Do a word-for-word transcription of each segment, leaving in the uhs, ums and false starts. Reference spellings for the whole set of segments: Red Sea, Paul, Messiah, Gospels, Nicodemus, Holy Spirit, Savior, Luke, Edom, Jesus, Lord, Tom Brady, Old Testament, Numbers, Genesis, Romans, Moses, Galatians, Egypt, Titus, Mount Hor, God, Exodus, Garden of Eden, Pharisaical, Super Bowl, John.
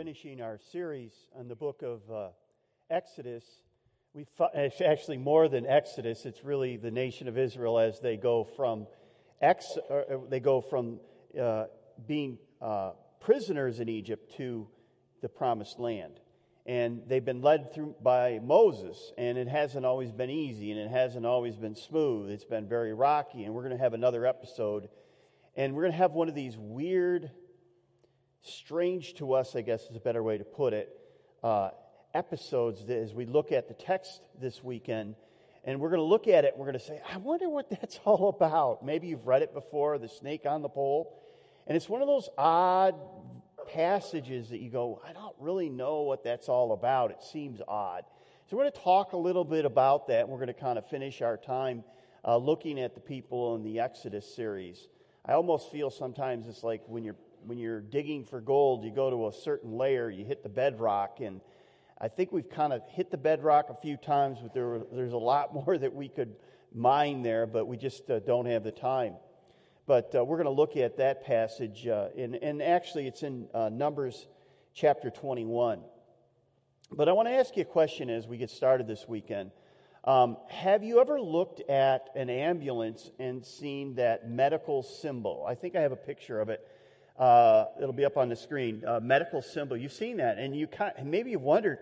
finishing our series on the book of uh, Exodus. We actually more than Exodus; it's really the nation of Israel as they go from ex or they go from uh, being uh, prisoners in Egypt to the Promised Land, and they've been led through by Moses. And it hasn't always been easy, and it hasn't always been smooth. It's been very rocky, and we're going to have another episode, and we're going to have one of these weird, strange to us, I guess is a better way to put it, uh, episodes as we look at the text this weekend. And we're going to look at it, we're going to say, I wonder what that's all about. Maybe you've read it before, the snake on the pole. And it's one of those odd passages that you go, I don't really know what that's all about. It seems odd. So we're going to talk a little bit about that. We're going to kind of finish our time uh, looking at the people in the Exodus series. I almost feel sometimes it's like when you're When you're digging for gold, you go to a certain layer, you hit the bedrock, and I think we've kind of hit the bedrock a few times, but there were, there's a lot more that we could mine there, but we just uh, don't have the time. But uh, we're going to look at that passage, uh, and, and actually it's in uh, Numbers chapter twenty-one. But I want to ask you a question as we get started this weekend. Um, have you ever looked at an ambulance and seen that medical symbol? I think I have a picture of it. Uh, it'll be up on the screen, uh, medical symbol. You've seen that, and you kind of, maybe you've wondered,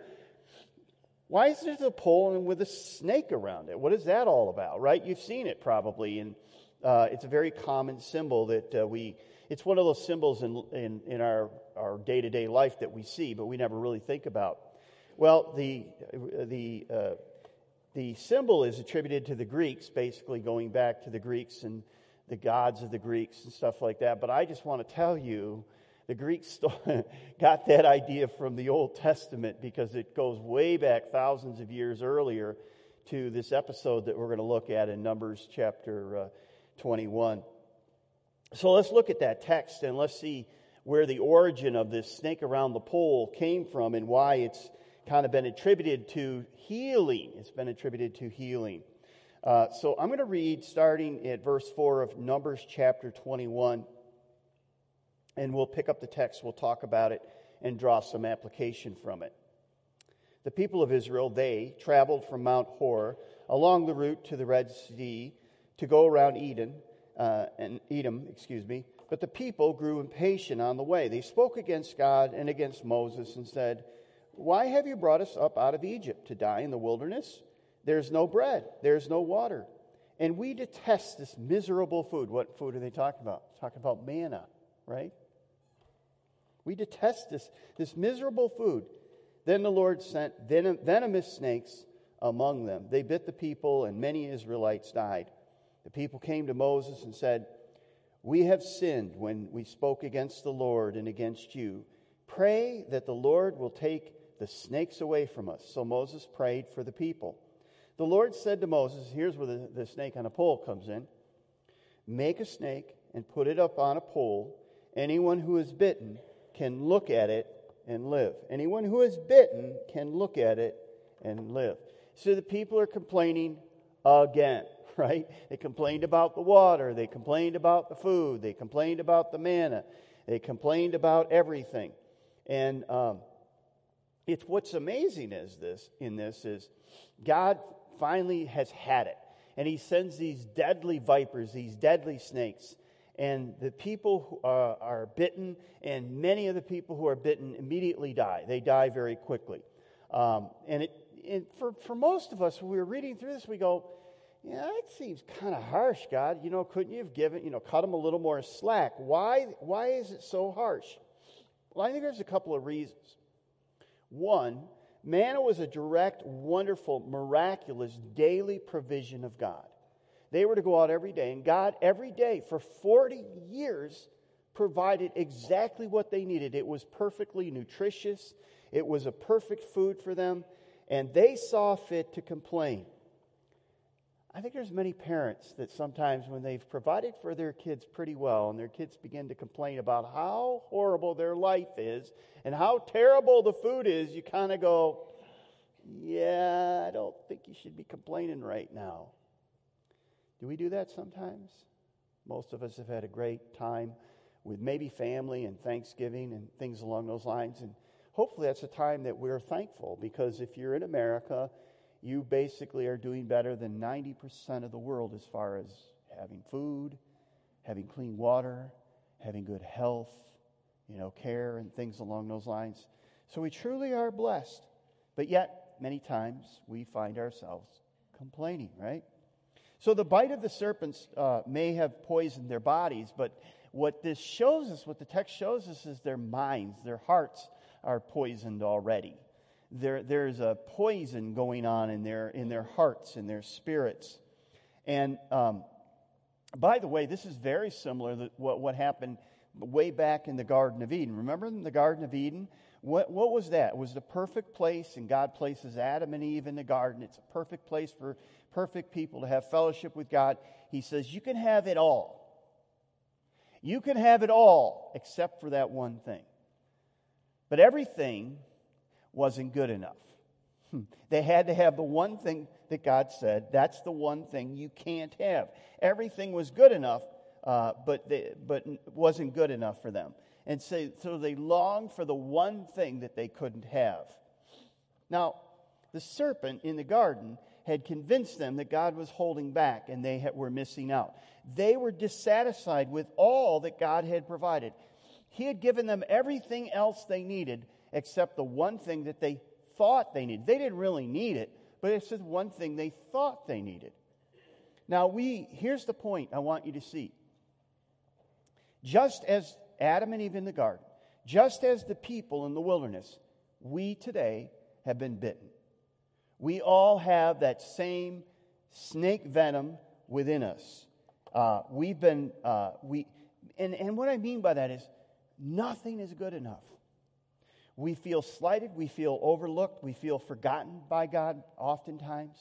why is there a pole with a snake around it? What is that all about, right? You've seen it probably, and uh, it's a very common symbol that uh, we, it's one of those symbols in, in, in our, our day-to-day life that we see, but we never really think about. Well, the, the, uh, the symbol is attributed to the Greeks, basically going back to the Greeks and the gods of the Greeks and stuff like that. But I just want to tell you, the Greeks got that idea from the Old Testament because it goes way back thousands of years earlier to this episode that we're going to look at in Numbers chapter uh, twenty-one. So let's look at that text and let's see where the origin of this snake around the pole came from and why it's kind of been attributed to healing. It's been attributed to healing. Uh, so I'm going to read starting at verse four of Numbers chapter twenty-one, and we'll pick up the text, we'll talk about it, and draw some application from it. The people of Israel, they traveled from Mount Hor along the route to the Red Sea to go around Eden, uh, and Edom, excuse me. But the people grew impatient on the way. They spoke against God and against Moses and said, "Why have you brought us up out of Egypt to die in the wilderness? There's no bread, there's no water, and we detest this miserable food." What food are they talking about? Talking about manna, right? "We detest this, this miserable food." Then the Lord sent venom, venomous snakes among them. They bit the people, and many Israelites died. The people came to Moses and said, "We have sinned when we spoke against the Lord and against you. Pray that the Lord will take the snakes away from us." So Moses prayed for the people. The Lord said to Moses, here's where the, the snake on a pole comes in, "Make a snake and put it up on a pole. Anyone who is bitten can look at it and live." Anyone who is bitten can look at it and live. So the people are complaining again, right? They complained about the water. They complained about the food. They complained about the manna. They complained about everything. And um, it's what's amazing is this in this is God finally has had it. And he sends these deadly vipers, these deadly snakes. And the people who are, are bitten, and many of the people who are bitten immediately die. They die very quickly. Um, and it, and for, for most of us, when we were reading through this, we go, yeah, that seems kind of harsh, God. You know, couldn't you have given, you know, cut them a little more slack? Why, why is it so harsh? Well, I think there's a couple of reasons. One, manna was a direct, wonderful, miraculous daily provision of God. They were to go out every day, and God every day for forty years provided exactly what they needed. It was perfectly nutritious. It was a perfect food for them, and they saw fit to complain. I think there's many parents that sometimes when they've provided for their kids pretty well and their kids begin to complain about how horrible their life is and how terrible the food is, you kind of go, yeah, I don't think you should be complaining right now. Do we do that sometimes? Most of us have had a great time with maybe family and Thanksgiving and things along those lines, and hopefully that's a time that we're thankful, because if you're in America, you basically are doing better than ninety percent of the world as far as having food, having clean water, having good health, you know, care and things along those lines. So we truly are blessed. But yet, many times we find ourselves complaining, right? So the bite of the serpents uh, may have poisoned their bodies, but what this shows us, what the text shows us, is their minds, their hearts are poisoned already. There, there's a poison going on in their in their hearts, in their spirits. And um, by the way, this is very similar to what, what happened way back in the Garden of Eden. Remember in the Garden of Eden? What what was that? It was the perfect place, and God places Adam and Eve in the garden. It's a perfect place for perfect people to have fellowship with God. He says, you can have it all. You can have it all except for that one thing. But everything wasn't good enough. They had to have the one thing that God said, that's the one thing you can't have. Everything was good enough, uh, but they, but wasn't good enough for them. And so, so they longed for the one thing that they couldn't have. Now, the serpent in the garden had convinced them that God was holding back and they had, were missing out. They were dissatisfied with all that God had provided. He had given them everything else they needed except the one thing that they thought they needed. They didn't really need it, but it's the one thing they thought they needed. Now, we here's the point I want you to see. Just as Adam and Eve in the garden, just as the people in the wilderness, we today have been bitten. We all have that same snake venom within us. Uh, we've been, uh, we, and, and what I mean by that is nothing is good enough. We feel slighted. We feel overlooked. We feel forgotten by God oftentimes.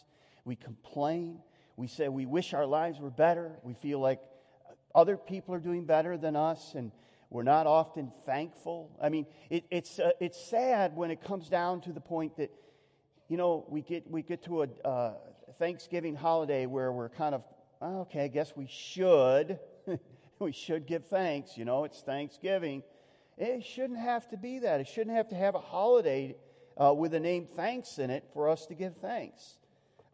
We complain. We say we wish our lives were better. We feel like other people are doing better than us, and we're not often thankful. I mean, it, it's uh, it's sad when it comes down to the point that, you know, we get we get to a uh, Thanksgiving holiday where we're kind of, oh, okay, I guess we should. we should give thanks. You know, it's Thanksgiving. It shouldn't have to be that. It shouldn't have to have a holiday uh, with the name thanks in it for us to give thanks.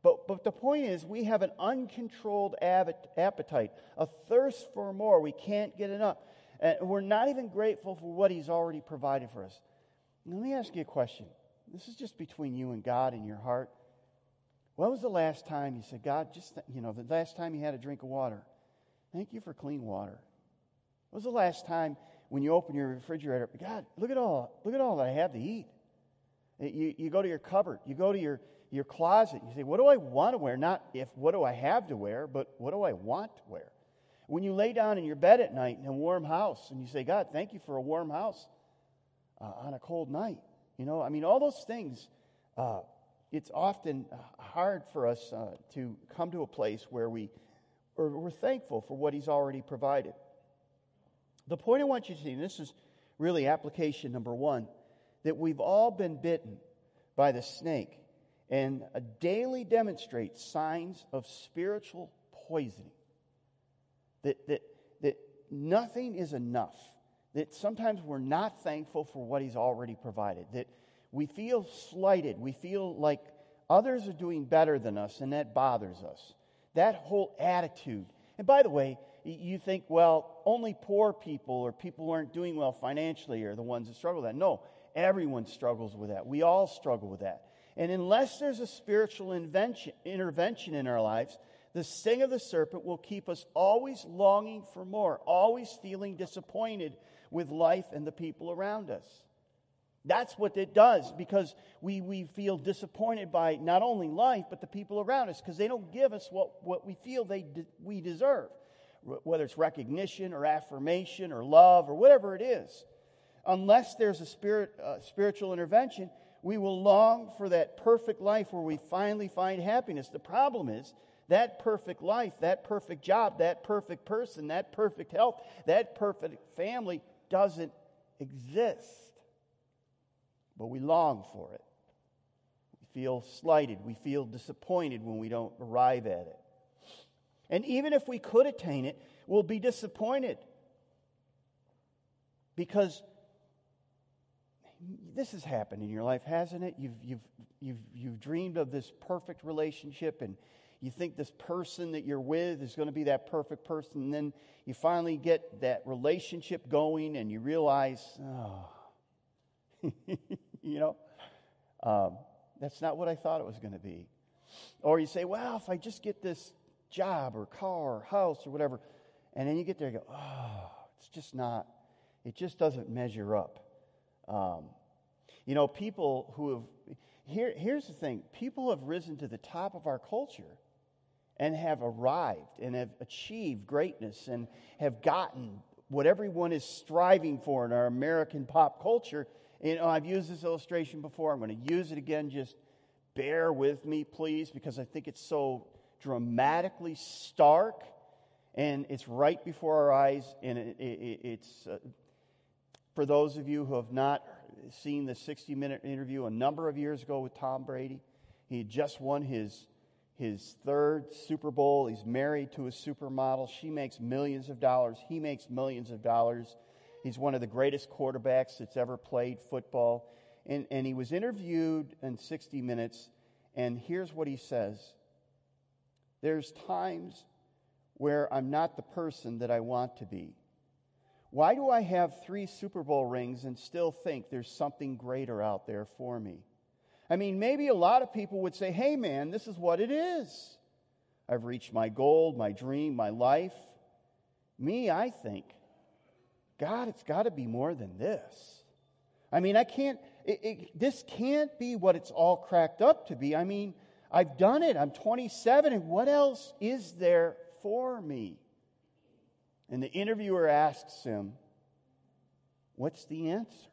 But but the point is, we have an uncontrolled appetite, a thirst for more. We can't get enough. And we're not even grateful for what He's already provided for us. Now, let me ask you a question. This is just between you and God in your heart. When was the last time you said, God, just, th- you know, the last time you had a drink of water? Thank you for clean water. When was the last time when you open your refrigerator, God, look at all, look at all that I have to eat. You, you go to your cupboard, you go to your, your closet, you say, what do I want to wear? Not if what do I have to wear, but what do I want to wear? When you lay down in your bed at night in a warm house and you say, God, thank you for a warm house uh, on a cold night. You know, I mean, all those things, uh, it's often hard for us uh, to come to a place where we, or we're thankful for what He's already provided. The point I want you to see, and this is really application number one, that we've all been bitten by the snake and daily demonstrate signs of spiritual poisoning. That, that, that nothing is enough. That sometimes we're not thankful for what He's already provided. That we feel slighted. We feel like others are doing better than us, and that bothers us. That whole attitude. And by the way, you think, well, only poor people or people who aren't doing well financially are the ones that struggle with that. No, everyone struggles with that. We all struggle with that. And unless there's a spiritual intervention in our lives, the sting of the serpent will keep us always longing for more, always feeling disappointed with life and the people around us. That's what it does, because we, we feel disappointed by not only life, but the people around us, because they don't give us what, what we feel they de- we deserve. Whether it's recognition or affirmation or love or whatever it is. Unless there's a spirit, uh, spiritual intervention, we will long for that perfect life where we finally find happiness. The problem is that perfect life, that perfect job, that perfect person, that perfect health, that perfect family doesn't exist. But we long for it. We feel slighted. We feel disappointed when we don't arrive at it. And even if we could attain it, we'll be disappointed. Because this has happened in your life, hasn't it? You've you've you've you've dreamed of this perfect relationship, and you think this person that you're with is going to be that perfect person, and then you finally get that relationship going, and you realize, oh, you know, um, that's not what I thought it was going to be. Or you say, well, if I just get this job or car or house or whatever, and then you get there and go, oh, it's just not, it just doesn't measure up. Um, you know, people who have, here, here's the thing, people have risen to the top of our culture and have arrived and have achieved greatness and have gotten what everyone is striving for in our American pop culture. You know, I've used this illustration before. I'm going to use it again. Just bear with me, please, because I think it's so dramatically stark, and it's right before our eyes. And it, it, it's uh, for those of you who have not seen the sixty minute interview a number of years ago with Tom Brady. He had just won his his third Super Bowl. He's married to a supermodel. She makes millions of dollars. He makes millions of dollars. He's one of the greatest quarterbacks that's ever played football. And, and he was interviewed in sixty minutes, and here's what he says. There's times where I'm not the person that I want to be. Why do I have three Super Bowl rings and still think there's something greater out there for me? I mean, maybe a lot of people would say, hey, man, this is what it is. I've reached my goal, my dream, my life. Me, I think, God, it's got to be more than this. I mean, I can't, it, it, this can't be what it's all cracked up to be. I mean, I've done it. I'm twenty-seven, and what else is there for me? And the interviewer asks him, what's the answer?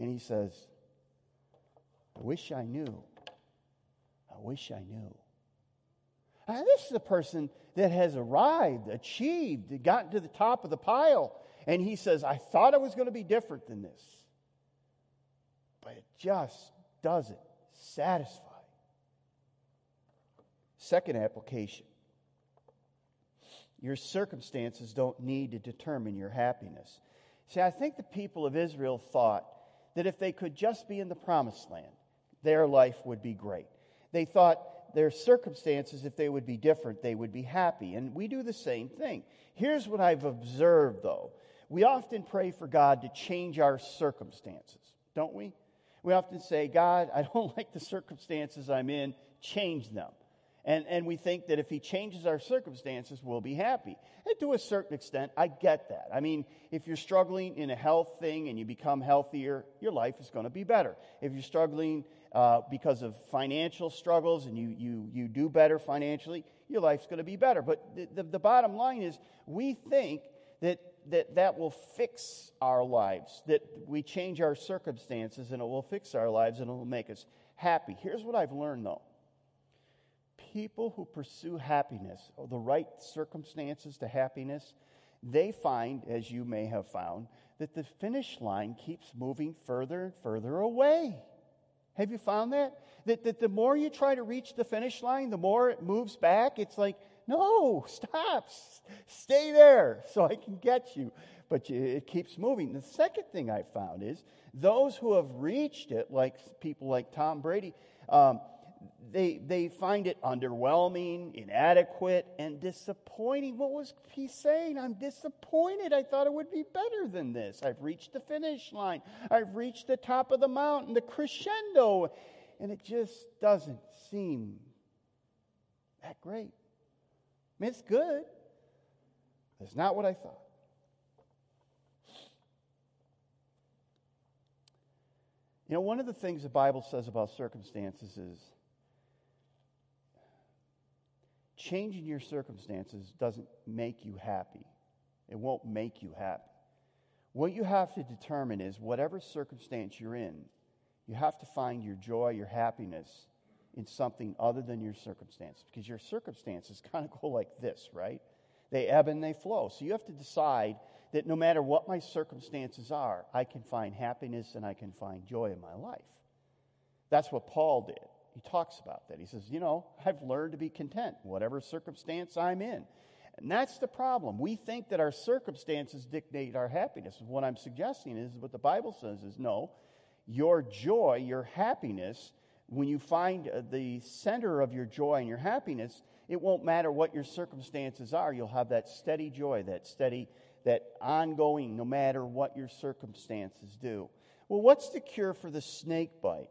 And he says, I wish I knew. I wish I knew. Now, this is a person that has arrived, achieved, gotten to the top of the pile. And he says, I thought it was going to be different than this. But it just doesn't satisfy. Second application. Your circumstances don't need to determine your happiness. See, I think the people of Israel thought that if they could just be in the promised land, their life would be great. They thought their circumstances, if they would be different, they would be happy. And we do the same thing. Here's what I've observed, though. We often pray for God to change our circumstances, don't we? We often say, God, I don't like the circumstances I'm in. Change them. And and we think that if he changes our circumstances, we'll be happy. And to a certain extent, I get that. I mean, if you're struggling in a health thing and you become healthier, your life is going to be better. If you're struggling uh, because of financial struggles and you, you, you do better financially, your life's going to be better. But the, the, the bottom line is we think that, that that will fix our lives, that we change our circumstances and it will fix our lives and it will make us happy. Here's what I've learned, though. People who pursue happiness, or the right circumstances to happiness, they find, as you may have found, that the finish line keeps moving further and further away. Have you found that? That, that the more you try to reach the finish line, the more it moves back. It's like, no, stop, stay there so I can get you. But it keeps moving. The second thing I found is those who have reached it, like people like Tom Brady, um, They they find it underwhelming, inadequate, and disappointing. What was he saying? I'm disappointed. I thought it would be better than this. I've reached the finish line. I've reached the top of the mountain, the crescendo. And it just doesn't seem that great. I mean, it's good. It's not what I thought. You know, one of the things the Bible says about circumstances is changing your circumstances doesn't make you happy. It won't make you happy. What you have to determine is whatever circumstance you're in, you have to find your joy, your happiness in something other than your circumstance, because your circumstances kind of go like this, right? They ebb and they flow. So you have to decide that no matter what my circumstances are, I can find happiness and I can find joy in my life. That's what Paul did. He talks about that. He says, you know, I've learned to be content, whatever circumstance I'm in. And that's the problem. We think that our circumstances dictate our happiness. What I'm suggesting is what the Bible says is no. Your joy, your happiness, when you find the center of your joy and your happiness, it won't matter what your circumstances are. You'll have that steady joy, that steady, that ongoing, no matter what your circumstances do. Well, what's the cure for the snake bite?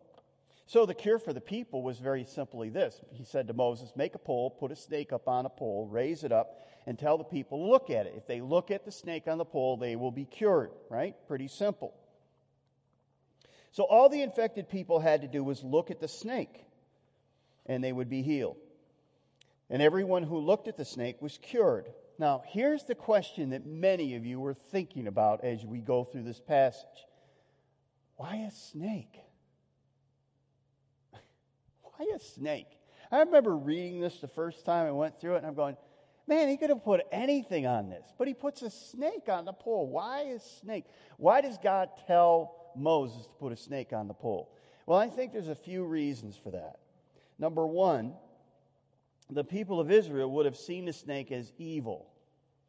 So the cure for the people was very simply this. He said to Moses, make a pole, put a snake up on a pole, raise it up, and tell the people to look at it. If they look at the snake on the pole, they will be cured, right? Pretty simple. So all the infected people had to do was look at the snake, and they would be healed. And everyone who looked at the snake was cured. Now, here's the question that many of you were thinking about as we go through this passage. Why a snake? Why a snake? I remember reading this the first time I went through it, and I'm going, man, he could have put anything on this. But he puts a snake on the pole. Why a snake? Why does God tell Moses to put a snake on the pole? Well, I think there's a few reasons for that. Number one, the people of Israel would have seen the snake as evil.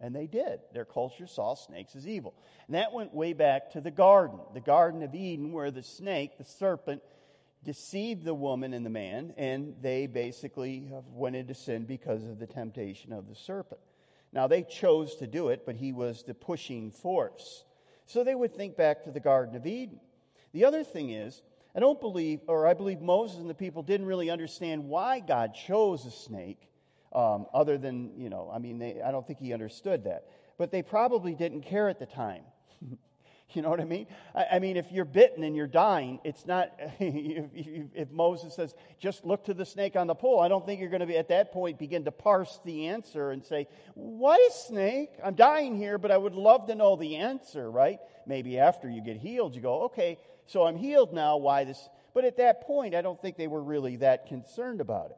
And they did. Their culture saw snakes as evil. And that went way back to the garden, the Garden of Eden, where the snake, the serpent, deceived the woman and the man, and they basically went into sin because of the temptation of the serpent. Now, they chose to do it, but he was the pushing force. So they would think back to the Garden of Eden. The other thing is, I don't believe, or I believe Moses and the people didn't really understand why God chose a snake, um, other than, you know, I mean, they, I don't think he understood that. But they probably didn't care at the time. You know what I mean? I, I mean, if you're bitten and you're dying, it's not, if, if Moses says, just look to the snake on the pole, I don't think you're going to be, at that point, begin to parse the answer and say, why a snake? I'm dying here, but I would love to know the answer, right? Maybe after you get healed, you go, okay, so I'm healed now, why this? But at that point, I don't think they were really that concerned about it.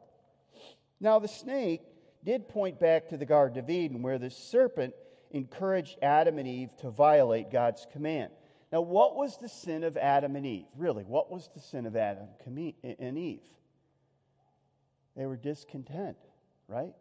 Now, the snake did point back to the Garden of Eden, where the serpent encouraged Adam and Eve to violate God's command. Now, what was the sin of Adam and Eve? Really, what was the sin of Adam and Eve? They were discontent, right?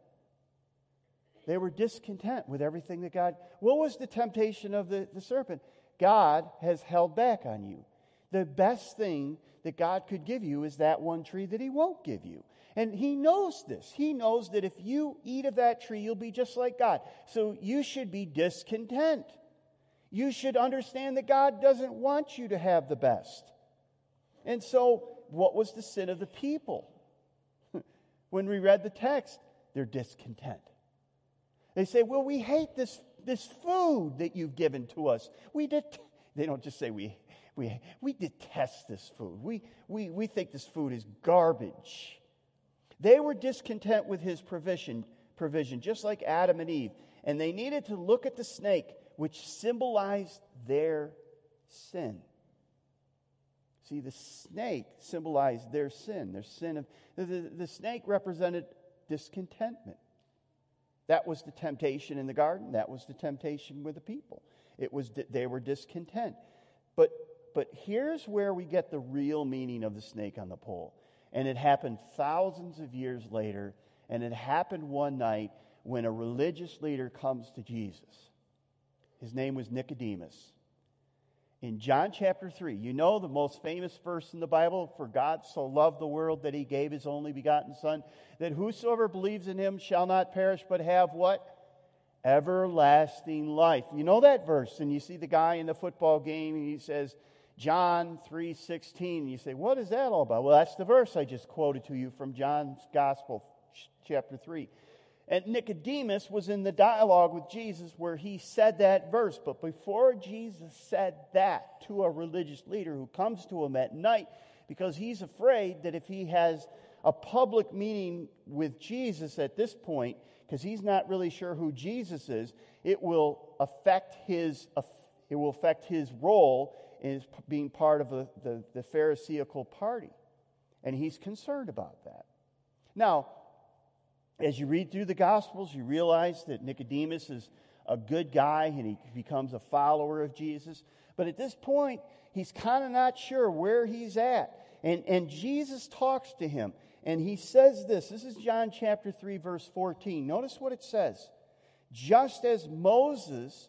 They were discontent with everything that God... What was the temptation of the, the serpent? God has held back on you. The best thing that God could give you is that one tree that He won't give you. And He knows this. He knows that if you eat of that tree, you'll be just like God. So you should be discontent. You should understand that God doesn't want you to have the best. And so, what was the sin of the people? When we read the text, they're discontent. They say, well, we hate this, this food that you've given to us. We det-. They don't just say we, we, we detest this food. We, we, we think this food is garbage. They were discontent with His provision, provision, just like Adam and Eve. And they needed to look at the snake, which symbolized their sin. See, the snake symbolized their sin. Their sin of the, the, the snake represented discontentment. That was the temptation in the garden. That was the temptation with the people. It was they were discontent. But but here's where we get the real meaning of the snake on the pole. And it happened thousands of years later, and it happened one night when a religious leader comes to Jesus. His name was Nicodemus. In John chapter three, you know the most famous verse in the Bible, for God so loved the world that He gave His only begotten Son, that whosoever believes in Him shall not perish but have what? Everlasting life. You know that verse, and you see the guy in the football game, and he says, John three sixteen. You say, what is that all about? Well, that's the verse I just quoted to you from John's Gospel, chapter three. And Nicodemus was in the dialogue with Jesus where he said that verse. But before Jesus said that to a religious leader who comes to him at night, because he's afraid that if he has a public meeting with Jesus at this point, because he's not really sure who Jesus is, it will affect his, it will affect his role is being part of the, the, the Pharisaical party. And he's concerned about that. Now, as you read through the Gospels, you realize that Nicodemus is a good guy and he becomes a follower of Jesus. But at this point, he's kind of not sure where he's at. And, and Jesus talks to him. And He says this. This is John chapter three, verse fourteen. Notice what it says. Just as Moses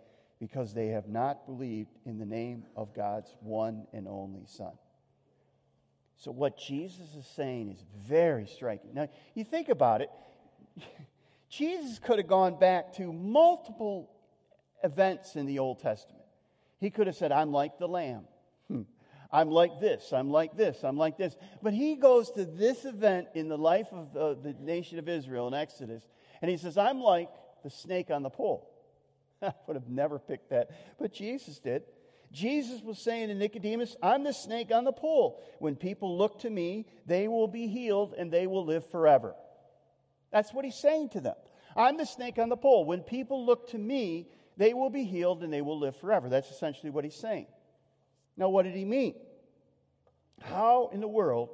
because they have not believed in the name of God's one and only Son. So what Jesus is saying is very striking. Now, you think about it. Jesus could have gone back to multiple events in the Old Testament. He could have said, I'm like the lamb. Hmm. I'm like this, I'm like this, I'm like this. But he goes to this event in the life of the, the nation of Israel in Exodus, and he says, I'm like the snake on the pole. I would have never picked that, but Jesus did. Jesus was saying to Nicodemus, I'm the snake on the pole. When people look to me, they will be healed and they will live forever. That's what he's saying to them. I'm the snake on the pole. When people look to me, they will be healed and they will live forever. That's essentially what he's saying. Now, what did he mean? How in the world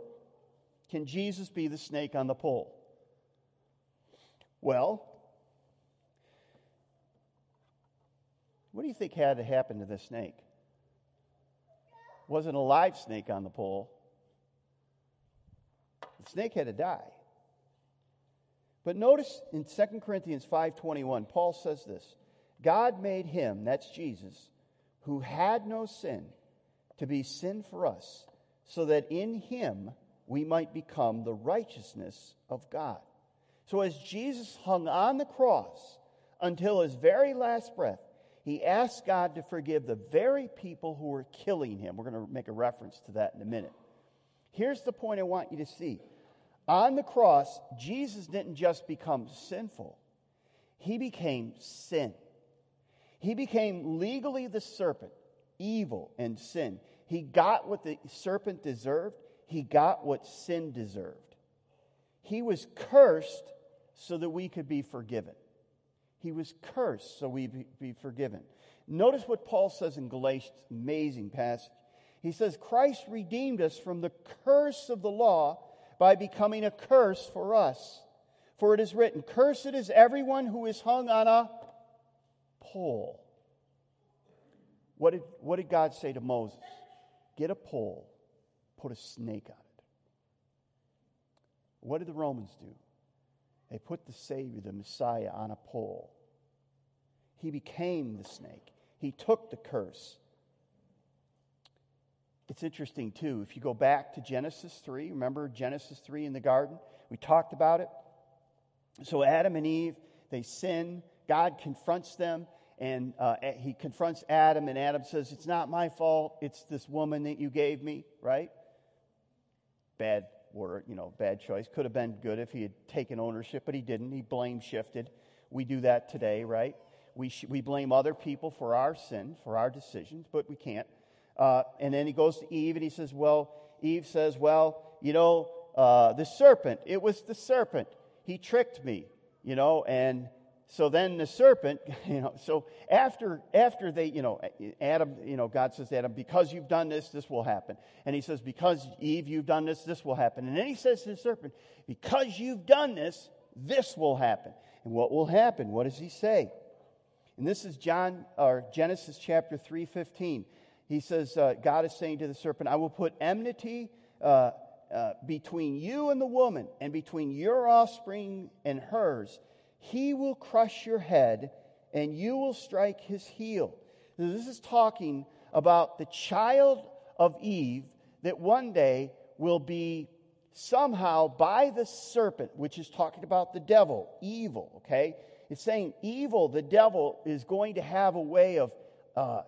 can Jesus be the snake on the pole? Well, what do you think had to happen to this snake? It wasn't a live snake on the pole. The snake had to die. But notice in Second Corinthians five twenty-one, Paul says this, God made him, that's Jesus, who had no sin, to be sin for us, so that in him we might become the righteousness of God. So as Jesus hung on the cross until his very last breath, he asked God to forgive the very people who were killing him. We're going to make a reference to that in a minute. Here's the point I want you to see. On the cross, Jesus didn't just become sinful. He became sin. He became legally the serpent. Evil and sin. He got what the serpent deserved. He got what sin deserved. He was cursed so that we could be forgiven. He was cursed so we'd be forgiven. Notice what Paul says in Galatians, amazing passage. He says, Christ redeemed us from the curse of the law by becoming a curse for us. For it is written, cursed is everyone who is hung on a pole. What did, what did God say to Moses? Get a pole, put a snake on it. What did the Romans do? They put the Savior, the Messiah, on a pole. He became the snake. He took the curse. It's interesting, too. If you go back to Genesis three, remember Genesis three in the garden? We talked about it. So Adam and Eve, they sin. God confronts them. And uh, he confronts Adam, and Adam says, it's not my fault, it's this woman that you gave me, right? Bad word, you know, bad choice. Could have been good if he had taken ownership, but he didn't. He blame shifted. We do that today, right? We sh- we blame other people for our sin, for our decisions, but we can't. Uh, and then he goes to Eve, and he says, well, Eve says, well, you know, uh, the serpent, it was the serpent. He tricked me, you know, and... So then the serpent, you know, so after after they, you know, Adam, you know, God says to Adam, because you've done this, this will happen. And he says, because Eve, you've done this, this will happen. And then he says to the serpent, because you've done this, this will happen. And what will happen? What does he say? And this is John or Genesis chapter three fifteen. He says, uh, God is saying to the serpent, I will put enmity uh, uh, between you and the woman, and between your offspring and hers. He will crush your head, and you will strike his heel. Now, this is talking about the child of Eve that one day will be somehow by the serpent, which is talking about the devil, evil, okay? It's saying evil, the devil, is going to have a way of uh,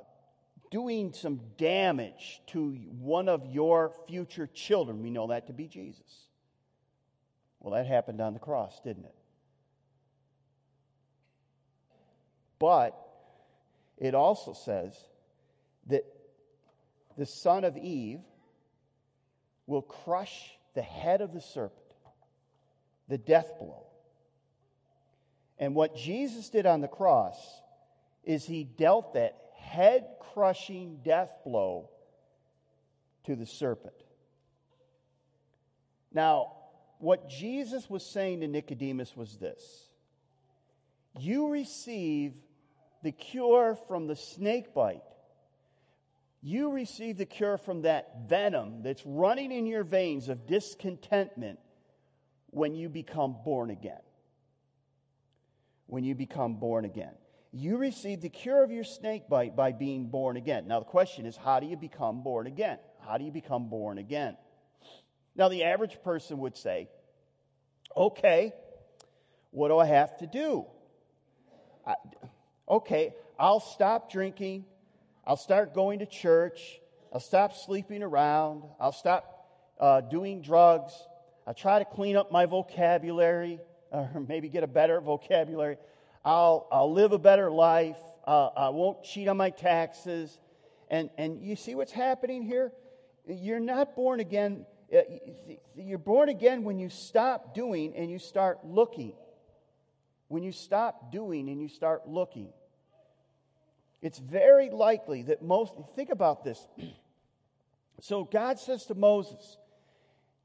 doing some damage to one of your future children. We know that to be Jesus. Well, that happened on the cross, didn't it? But it also says that the son of Eve will crush the head of the serpent, the death blow. And what Jesus did on the cross is he dealt that head-crushing death blow to the serpent. Now, what Jesus was saying to Nicodemus was this: you receive the cure from the snake bite. You receive the cure from that venom that's running in your veins of discontentment when you become born again. When you become born again. You receive the cure of your snake bite by being born again. Now the question is, how do you become born again? How do you become born again? Now the average person would say, okay, what do I have to do? I, okay, I'll stop drinking. I'll start going to church. I'll stop sleeping around. I'll stop uh, doing drugs. I'll try to clean up my vocabulary, or maybe get a better vocabulary. I'll I'll live a better life. Uh, I won't cheat on my taxes. And and you see what's happening here? You're not born again. You're born again when you stop doing and you start looking. When you stop doing and you start looking. It's very likely that most, think about this. So God says to Moses,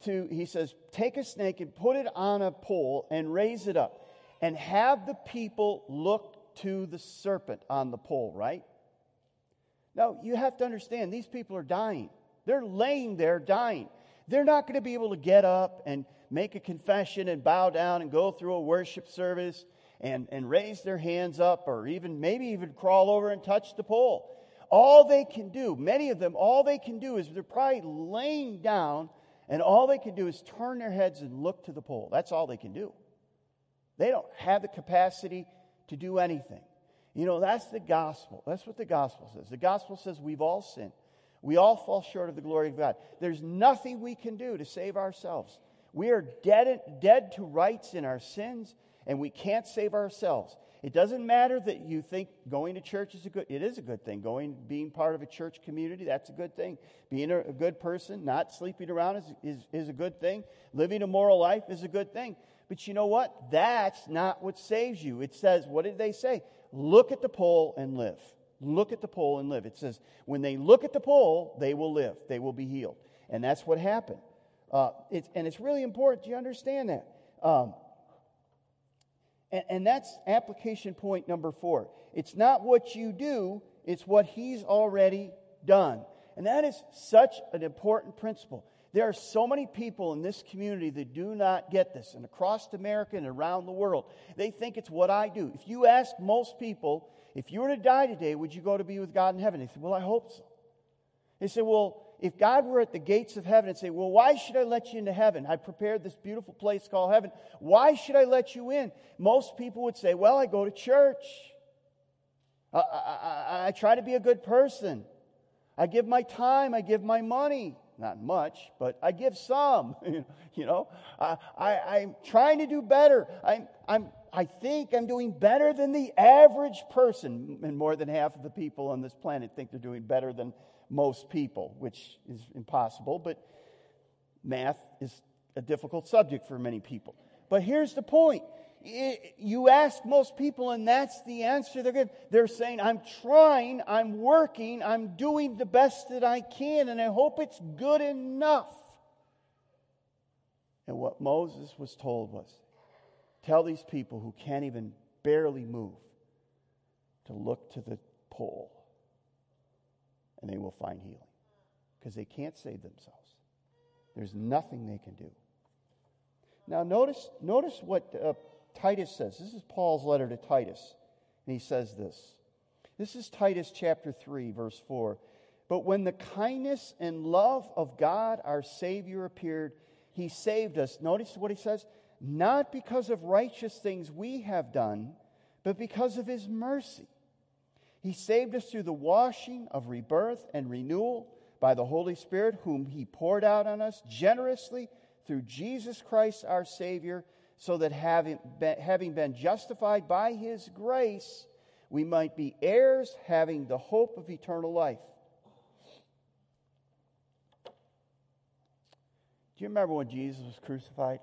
to he says, take a snake and put it on a pole and raise it up. And have the people look to the serpent on the pole, right? Now, you have to understand, these people are dying. They're laying there dying. They're not going to be able to get up and make a confession and bow down and go through a worship service and, and raise their hands up, or even maybe even crawl over and touch the pole. All they can do, many of them, all they can do is they're probably laying down, and all they can do is turn their heads and look to the pole. That's all they can do. They don't have the capacity to do anything. You know, that's the gospel. That's what the gospel says. The gospel says we've all sinned. We all fall short of the glory of God. There's nothing we can do to save ourselves. We are dead, dead to rights in our sins, and we can't save ourselves. It doesn't matter that you think going to church is a good, it is a good thing. Going, being part of a church community, that's a good thing. Being a good person, not sleeping around is, is, is a good thing. Living a moral life is a good thing. But you know what? That's not what saves you. It says, what did they say? Look at the pole and live. Look at the pole and live. It says, when they look at the pole, they will live. They will be healed. And that's what happened. Uh, it's, and it's really important you understand that. Um, and, and that's application point number four. It's not what you do, it's what he's already done. And that is such an important principle. There are so many people in this community that do not get this, and across America and around the world. They think it's what I do. If you ask most people, if you were to die today, would you go to be with God in heaven? They say, well, I hope so. They say, well, if God were at the gates of heaven and say, well, why should I let you into heaven? I prepared this beautiful place called heaven. Why should I let you in? Most people would say, well, I go to church. I, I, I, I try to be a good person. I give my time. I give my money. Not much, but I give some. You know, I, I, I'm trying to do better. I'm, I'm, I think I'm doing better than the average person. And more than half of the people on this planet think they're doing better than most people, which is impossible. But math is a difficult subject for many people. But here's the point. It, you ask most people, and that's the answer they're giving. They're saying, I'm trying, I'm working, I'm doing the best that I can, and I hope it's good enough. And what Moses was told was, tell these people who can't even barely move to look to the pole, and they will find healing, because they can't save themselves. There's nothing they can do. Now notice, notice what... Uh, Titus says, this is Paul's letter to Titus, and he says this. This is Titus chapter three, verse four. But when the kindness and love of God, our Savior, appeared, he saved us. Notice what he says. Not because of righteous things we have done, but because of his mercy. He saved us through the washing of rebirth and renewal by the Holy Spirit, whom he poured out on us generously through Jesus Christ, our Savior, so that having been, having been justified by his grace, we might be heirs, having the hope of eternal life. Do you remember when Jesus was crucified?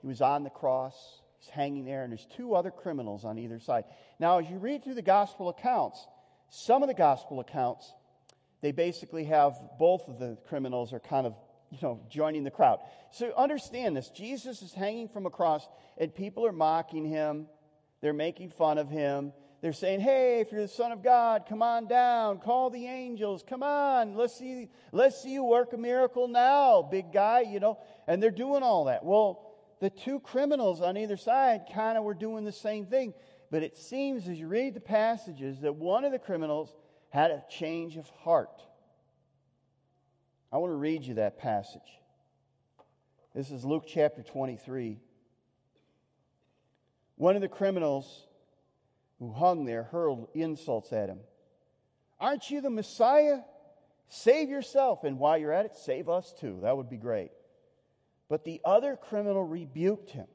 He was on the cross. He's hanging there, and there's two other criminals on either side. Now, as you read through the gospel accounts, some of the gospel accounts, they basically have both of the criminals are kind of, you know, joining the crowd. So understand this. Jesus is hanging from a cross, and people are mocking him. They're making fun of him. They're saying, hey, if you're the Son of God, come on down. Call the angels. Come on. Let's see, let's see you work a miracle now, big guy, you know. And they're doing all that. Well, the two criminals on either side kind of were doing the same thing. But it seems as you read the passages that one of the criminals had a change of heart. I want to read you that passage. This is Luke chapter twenty-three. One of the criminals who hung there hurled insults at him. Aren't you the Messiah? Save yourself, and while you're at it, save us too. That would be great. But the other criminal rebuked him.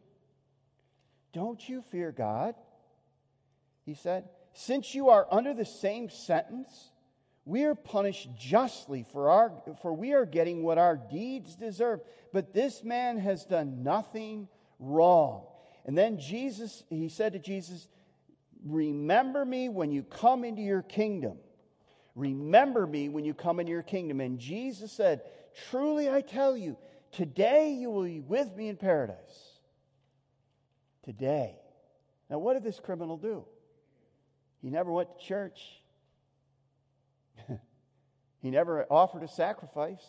Don't you fear God? He said, since you are under the same sentence, we are punished justly, for our for we are getting what our deeds deserve. But this man has done nothing wrong. And then Jesus, he said to Jesus, remember me when you come into your kingdom. Remember me when you come into your kingdom. And Jesus said, truly I tell you, today you will be with me in paradise. Today. Now what did this criminal do? He never went to church. He never offered a sacrifice.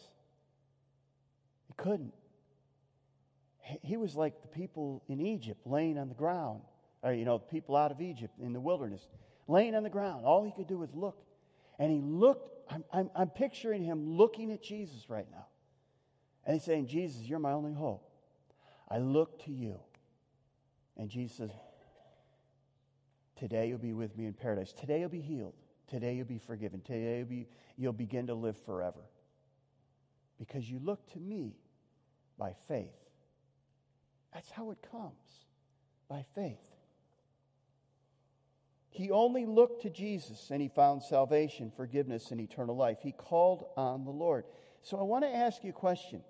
He couldn't. He was like the people in Egypt laying on the ground. Or, you know, the people out of Egypt in the wilderness. Laying on the ground. All he could do was look. And he looked. I'm, I'm, I'm picturing him looking at Jesus right now. And he's saying, Jesus, you're my only hope. I look to you. And Jesus says, today you'll be with me in paradise. Today you'll be healed. Today you'll be forgiven. Today you'll, be, you'll begin to live forever. Because you look to me by faith. That's how it comes, by faith. He only looked to Jesus and he found salvation, forgiveness, and eternal life. He called on the Lord. So I want to ask you a question.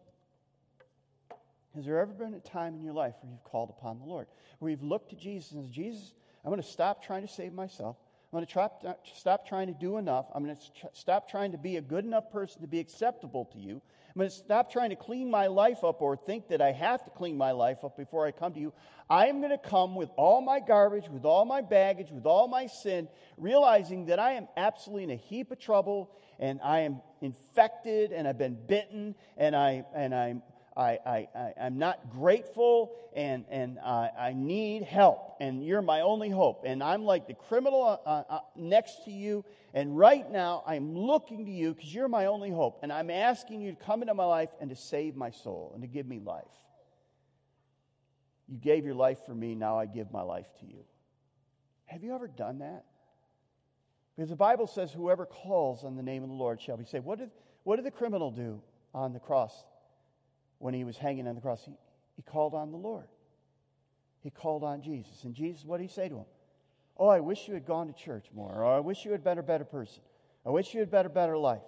Has there ever been a time in your life where you've called upon the Lord? Where you've looked to Jesus and said, Jesus, I'm going to stop trying to save myself. I'm going to try, stop trying to do enough. I'm going to stop trying to be a good enough person to be acceptable to you. I'm going to stop trying to clean my life up or think that I have to clean my life up before I come to you. I am going to come with all my garbage, with all my baggage, with all my sin, realizing that I am absolutely in a heap of trouble, and I am infected, and I've been bitten, and I and I'm I, I, I, I'm not grateful, and, and uh, I need help, and you're my only hope. And I'm like the criminal uh, uh, next to you, and right now I'm looking to you because you're my only hope. And I'm asking you to come into my life and to save my soul and to give me life. You gave your life for me, now I give my life to you. Have you ever done that? Because the Bible says whoever calls on the name of the Lord shall be saved. What did, what did the criminal do on the cross? When he was hanging on the cross, he, he called on the Lord. He called on Jesus. And Jesus, what did he say to him? Oh, I wish you had gone to church more. Or I wish you had been a better person. I wish you had better, better life.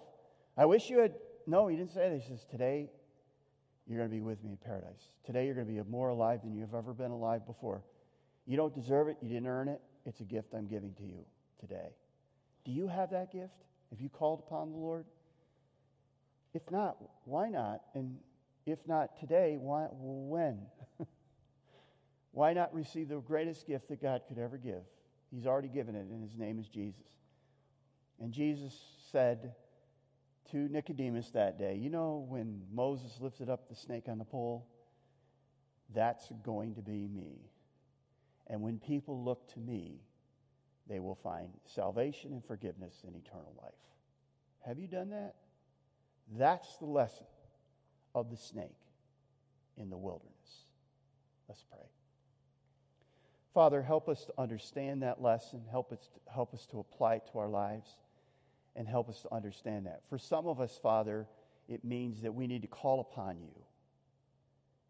I wish you had... No, he didn't say that. He says, today, you're going to be with me in paradise. Today, you're going to be more alive than you've ever been alive before. You don't deserve it. You didn't earn it. It's a gift I'm giving to you today. Do you have that gift? Have you called upon the Lord? If not, why not? And... if not today, why, when? Why not receive the greatest gift that God could ever give? He's already given it, and his name is Jesus. And Jesus said to Nicodemus that day, you know, when Moses lifted up the snake on the pole, that's going to be me. And when people look to me, they will find salvation and forgiveness and eternal life. Have you done that? That's the lesson of the snake in the wilderness. Let's pray. Father, help us to understand that lesson. Help us to, help us to apply it to our lives, and help us to understand that. For some of us, Father, it means that we need to call upon you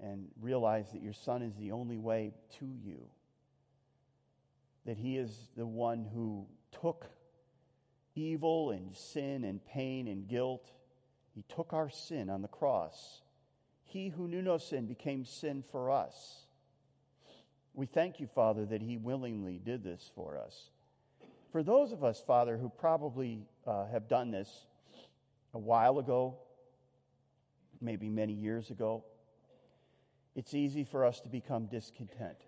and realize that your Son is the only way to you, that he is the one who took evil and sin and pain and guilt. He took our sin on the cross. He who knew no sin became sin for us. We thank you, Father, that he willingly did this for us. For those of us, Father, who probably uh, have done this a while ago, maybe many years ago, it's easy for us to become discontent.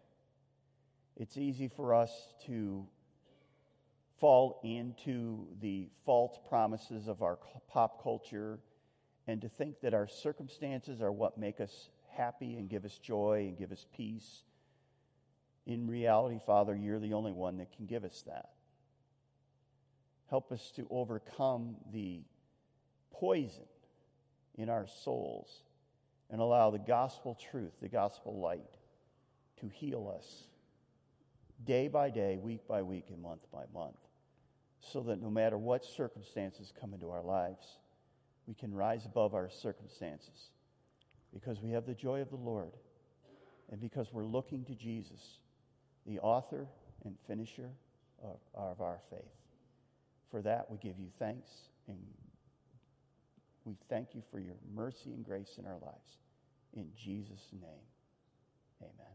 It's easy for us to fall into the false promises of our pop culture and to think that our circumstances are what make us happy and give us joy and give us peace. In reality, Father, you're the only one that can give us that. Help us to overcome the poison in our souls and allow the gospel truth, the gospel light, to heal us day by day, week by week, and month by month, so that no matter what circumstances come into our lives, we can rise above our circumstances because we have the joy of the Lord and because we're looking to Jesus, the author and finisher of, of our faith. For that, we give you thanks, and we thank you for your mercy and grace in our lives. In Jesus' name, amen.